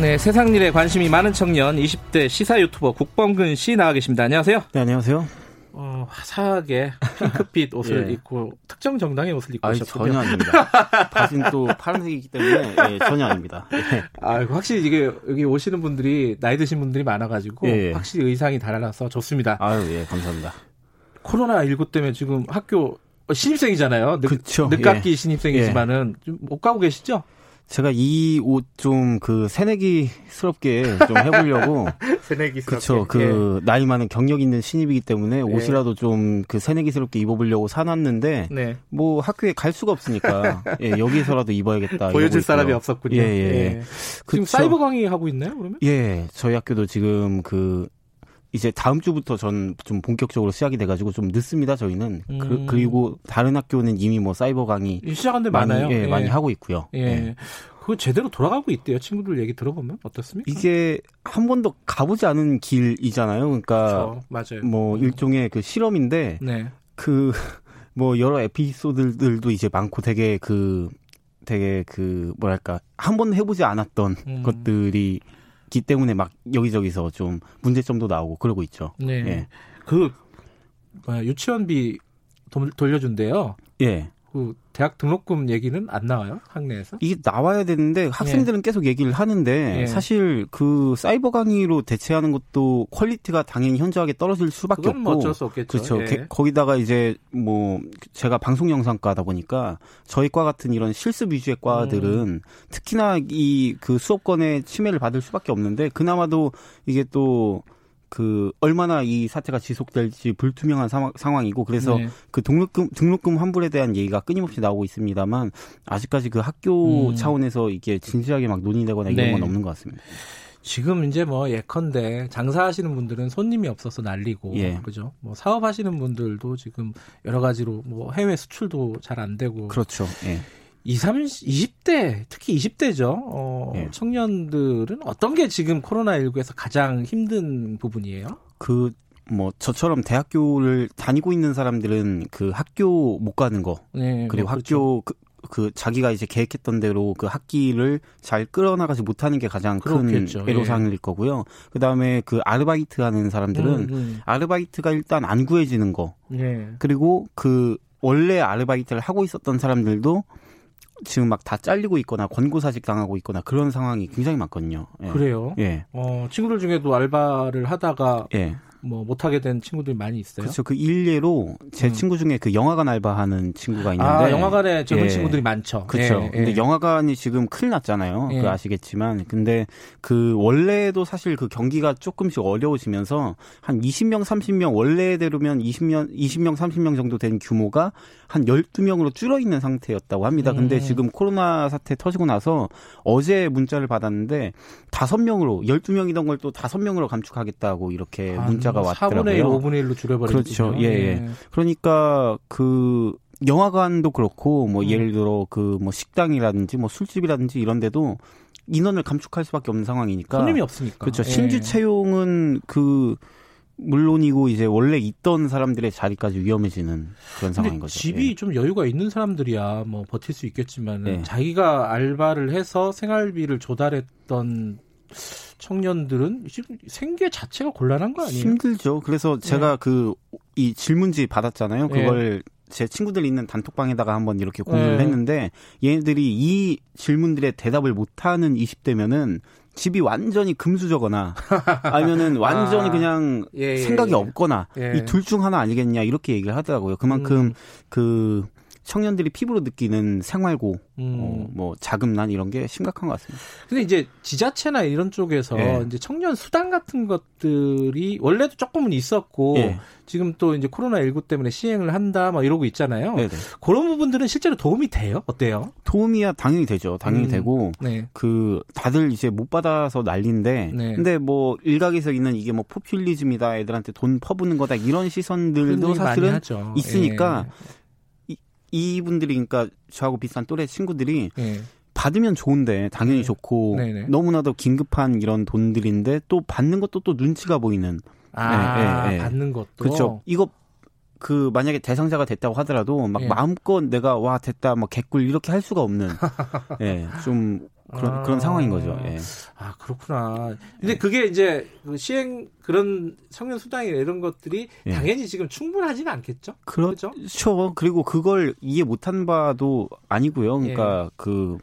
네, 세상 일에 관심이 많은 청년 20대 시사 유튜버 국범근 씨 나와 계십니다. 안녕하세요. 네, 안녕하세요. 화사하게 핑크빛 옷을 예. 입고 특정 정당의 옷을 입고 오셨군요. 전혀 아닙니다. 다신 또 파란색이기 때문에 예, 전혀 아닙니다. 예. 아, 확실히 이게 여기 오시는 분들이 나이 드신 분들이 많아가지고 예. 확실히 의상이 달라서 좋습니다. 아유, 예, 감사합니다. 코로나19 때문에 지금 학교 신입생이잖아요. 그렇죠. 늦깎이 예. 신입생이지만은 좀 못 가고 계시죠? 제가 이 옷 좀 그 새내기스럽게 좀 해보려고 새내기스럽게 그렇죠. 그 예. 나이 많은 경력 있는 신입이기 때문에 예. 옷이라도 좀 그 새내기스럽게 입어보려고 사놨는데 네. 뭐 학교에 갈 수가 없으니까 예, 여기서라도 입어야겠다. 보여줄 사람이 없었군요. 예, 예. 예. 지금 사이버 강의 하고 있나요? 그러면? 예, 저희 학교도 지금 그 이제 다음 주부터 전 좀 본격적으로 시작이 돼가지고 좀 늦습니다 저희는. 그리고 다른 학교는 이미 뭐 사이버 강의 시작한 데 많아요. 예, 예. 많이 하고 있고요. 예. 예. 그거 제대로 돌아가고 있대요. 친구들 얘기 들어보면 어떻습니까? 이게 한 번도 가보지 않은 길이잖아요. 그러니까 그쵸, 맞아요. 뭐 일종의 그 실험인데 네. 그 뭐 여러 에피소드들도 이제 많고 되게 그 뭐랄까 한 번 해보지 않았던 것들이. 기 때문에 막 여기저기서 좀 문제점도 나오고 그러고 있죠. 네. 예. 그 유치원비 돌려준대요. 예. 그 대학 등록금 얘기는 안 나와요? 학내에서? 이게 나와야 되는데 학생들은 예. 계속 얘기를 하는데 예. 사실 그 사이버 강의로 대체하는 것도 퀄리티가 당연히 현저하게 떨어질 수밖에 그건 없고. 그건 어쩔 수 없겠죠. 그렇죠. 예. 거기다가 이제 뭐 제가 방송 영상과다 보니까 저희 과 같은 이런 실습 위주의 과들은 특히나 이 그 수업권에 침해를 받을 수밖에 없는데 그나마도 이게 또 그 얼마나 이 사태가 지속될지 불투명한 상황이고 그래서 네. 그 등록금 환불에 대한 얘기가 끊임없이 나오고 있습니다만 아직까지 그 학교 차원에서 이게 진지하게 막 논의되거나 네. 이런 건 없는 것 같습니다. 지금 이제 뭐 예컨대 장사하시는 분들은 손님이 없어서 난리고 예. 그죠? 뭐 사업하시는 분들도 지금 여러 가지로 뭐 해외 수출도 잘 안 되고 그렇죠. 예. 20대, 특히 20대죠. 예. 청년들은 어떤 게 지금 코로나19에서 가장 힘든 부분이에요? 그, 뭐, 저처럼 대학교를 다니고 있는 사람들은 그 학교 못 가는 거. 예, 그리고 그렇죠. 학교, 그 자기가 이제 계획했던 대로 그 학기를 잘 끌어나가지 못하는 게 가장 그렇겠죠. 큰 애로사항일 예. 거고요. 그 다음에 그 아르바이트 하는 사람들은 아르바이트가 일단 안 구해지는 거. 예. 그리고 그 원래 아르바이트를 하고 있었던 사람들도 지금 막 다 잘리고 있거나 권고사직 당하고 있거나 그런 상황이 굉장히 많거든요. 예. 그래요? 예. 친구들 중에도 알바를 하다가 예. 뭐 못하게 된 친구들이 많이 있어요. 그렇죠. 그 일례로 제 친구 중에 그 영화관 알바하는 친구가 있는데 아, 영화관에 젊은 예. 친구들이 많죠. 그렇죠. 예. 근데 영화관이 지금 큰일 났잖아요. 예. 그 아시겠지만 근데 그 원래도 사실 그 경기가 조금씩 어려워지면서 한 20명, 30명 원래대로면 20명, 30명 정도 된 규모가 한 12명으로 줄어 있는 상태였다고 합니다. 근데 지금 코로나 사태 터지고 나서 어제 문자를 받았는데 5명으로 12명이던 걸 또 5명으로 감축하겠다고 이렇게 문자 4분의 1, 5분의 1로 줄여버리는 거죠. 그렇죠. 예, 예. 그러니까 그 영화관도 그렇고 뭐 예를 들어 그 뭐 식당이라든지 뭐 술집이라든지 이런 데도 인원을 감축할 수밖에 없는 상황이니까 손님이 없으니까. 그렇죠. 예. 신규 채용은 그 물론이고 이제 원래 있던 사람들의 자리까지 위험해지는 그런 상황인 거죠. 집이 예. 좀 여유가 있는 사람들이야 뭐 버틸 수 있겠지만 예. 자기가 알바를 해서 생활비를 조달했던 청년들은 지금 생계 자체가 곤란한 거 아니에요? 힘들죠. 그래서 제가 네. 그 이 질문지 받았잖아요. 그걸 네. 제 친구들 있는 단톡방에다가 한번 이렇게 공유를 네. 했는데 얘네들이 이 질문들에 대답을 못하는 20대면은 집이 완전히 금수저거나 아니면은 완전히 그냥 예, 생각이 예. 없거나 예. 이 둘 중 하나 아니겠냐 이렇게 얘기를 하더라고요. 그만큼 그 청년들이 피부로 느끼는 생활고, 뭐 자금난 이런 게 심각한 것 같습니다. 근데 이제 지자체나 이런 쪽에서 예. 이제 청년 수당 같은 것들이 원래도 조금은 있었고 예. 지금 또 이제 코로나 19 때문에 시행을 한다, 막 이러고 있잖아요. 네네. 그런 부분들은 실제로 도움이 돼요? 어때요? 도움이야 당연히 되죠. 당연히 되고 네. 그 다들 이제 못 받아서 난리인데 네. 근데 뭐 일각에서 있는 이게 뭐 포퓰리즘이다, 애들한테 돈 퍼붓는 거다 이런 시선들도 사실은 있으니까 예. 이분들이 그러니까 저하고 비슷한 또래 친구들이 예. 받으면 좋은데 당연히 네. 좋고 네네. 너무나도 긴급한 이런 돈들인데 또 받는 것도 또 눈치가 보이는 아 네, 네, 네. 받는 것도 그렇죠. 이거 그 만약에 대상자가 됐다고 하더라도 막 예. 마음껏 내가 와 됐다 막 개꿀 이렇게 할 수가 없는 예, 좀 그런 상황인 거죠. 예. 아 그렇구나. 근데 예. 그게 이제 시행 그런 청년 수당이나 이런 것들이 예. 당연히 지금 충분하지는 않겠죠. 그렇죠. 그렇죠. 그리고 그걸 이해 못한 바도 아니고요. 그러니까 예. 그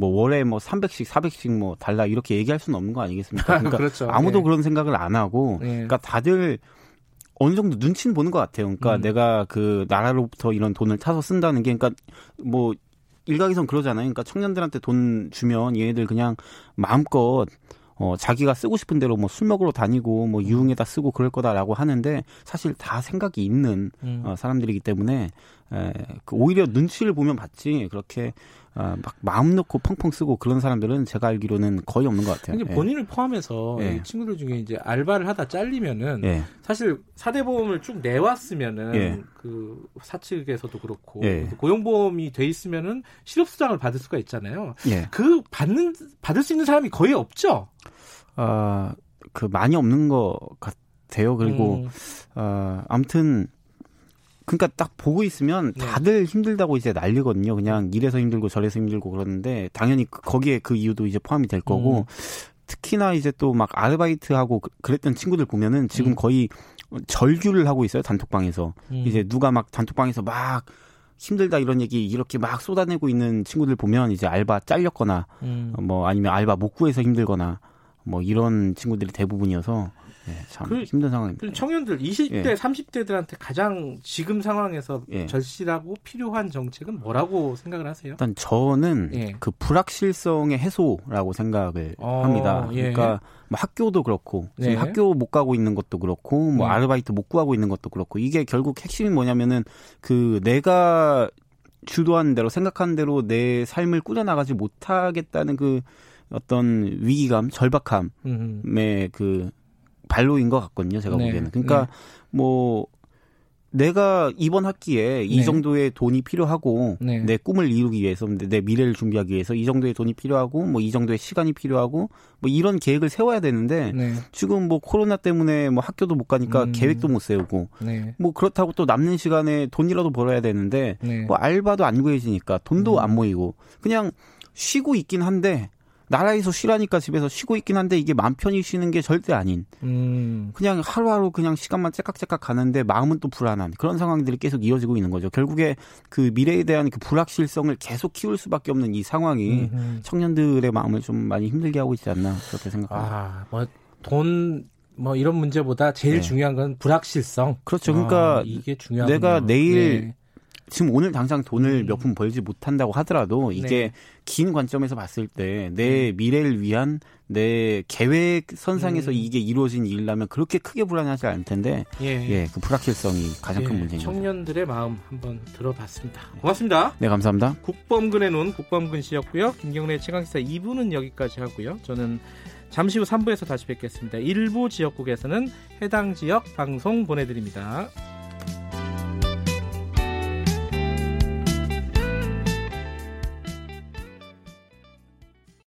뭐 월에 뭐 300씩 400씩 뭐 달라 이렇게 얘기할 수는 없는 거 아니겠습니까? 그러니까 그렇죠. 아무도 예. 그런 생각을 안 하고, 예. 그러니까 다들. 어느 정도 눈치는 보는 것 같아요. 그러니까 내가 그 나라로부터 이런 돈을 타서 쓴다는 게, 그러니까 뭐 일각에선 그러잖아요. 그러니까 청년들한테 돈 주면 얘네들 그냥 마음껏 자기가 쓰고 싶은 대로 뭐 술 먹으러 다니고 뭐 유흥에다 쓰고 그럴 거다라고 하는데 사실 다 생각이 있는 사람들이기 때문에 그 오히려 눈치를 보면 봤지 그렇게 막 마음 놓고 펑펑 쓰고 그런 사람들은 제가 알기로는 거의 없는 것 같아요. 근데 본인을 예. 포함해서 예. 친구들 중에 이제 알바를 하다 잘리면은 예. 사실 사대보험을 쭉 내왔으면은 예. 그 사측에서도 그렇고 예. 고용보험이 돼 있으면은 실업수당을 받을 수가 있잖아요. 예. 그 받을 수 있는 사람이 거의 없죠. 그 많이 없는 것 같아요. 그리고 아무튼. 그러니까 딱 보고 있으면 다들 네. 힘들다고 이제 난리거든요. 그냥 이래서 힘들고 저래서 힘들고 그러는데 당연히 거기에 그 이유도 이제 포함이 될 거고 특히나 이제 또 막 아르바이트하고 그랬던 친구들 보면은 지금 거의 절규를 하고 있어요. 단톡방에서. 이제 누가 막 단톡방에서 막 힘들다 이런 얘기 이렇게 막 쏟아내고 있는 친구들 보면 이제 알바 잘렸거나 뭐 아니면 알바 못 구해서 힘들거나 뭐 이런 친구들이 대부분이어서 네, 참 힘든 상황입니다. 청년들 20대, 예. 30대들한테 가장 지금 상황에서 예. 절실하고 필요한 정책은 뭐라고 생각을 하세요? 일단 저는 예. 그 불확실성의 해소라고 생각을 합니다. 예. 그러니까 뭐 학교도 그렇고 지금 예. 학교 못 가고 있는 것도 그렇고 뭐 아르바이트 못 구하고 있는 것도 그렇고 이게 결국 핵심이 뭐냐면은 그 내가 주도한 대로 생각한 대로 내 삶을 꾸려나가지 못하겠다는 그 어떤 위기감, 절박함의 그 발로인 것 같거든요, 제가 네. 보기에는. 그러니까, 네. 뭐, 내가 이번 학기에 네. 이 정도의 돈이 필요하고, 네. 내 꿈을 이루기 위해서, 내 미래를 준비하기 위해서 이 정도의 돈이 필요하고, 뭐, 이 정도의 시간이 필요하고, 뭐, 이런 계획을 세워야 되는데, 네. 지금 뭐, 코로나 때문에 뭐, 학교도 못 가니까 계획도 못 세우고, 네. 뭐, 그렇다고 또 남는 시간에 돈이라도 벌어야 되는데, 네. 뭐, 알바도 안 구해지니까, 돈도 안 모이고, 그냥 쉬고 있긴 한데, 나라에서 쉬라니까 집에서 쉬고 있긴 한데 이게 마음 편히 쉬는 게 절대 아닌 그냥 하루하루 그냥 시간만 째깍째깍 가는데 마음은 또 불안한 그런 상황들이 계속 이어지고 있는 거죠. 결국에 그 미래에 대한 그 불확실성을 계속 키울 수밖에 없는 이 상황이 청년들의 마음을 좀 많이 힘들게 하고 있지 않나 그렇게 생각합니다. 아, 뭐 돈 뭐 이런 문제보다 제일 네. 중요한 건 불확실성. 그렇죠. 그러니까 이게 중요한 내가 내일 네. 지금 오늘 당장 돈을 몇 푼 벌지 못한다고 하더라도 이게 네. 긴 관점에서 봤을 때 내 미래를 위한 내 계획 선상에서 이게 이루어진 일이라면 그렇게 크게 불안하지 않을 텐데 예. 예, 그 불확실성이 가장 큰 문제인 거죠. 청년들의 마음 한번 들어봤습니다. 고맙습니다. 네, 감사합니다. 국범근의 눈 국범근 씨였고요. 김경래 최강시사 2부는 여기까지 하고요. 저는 잠시 후 3부에서 다시 뵙겠습니다. 일부 지역국에서는 해당 지역 방송 보내드립니다.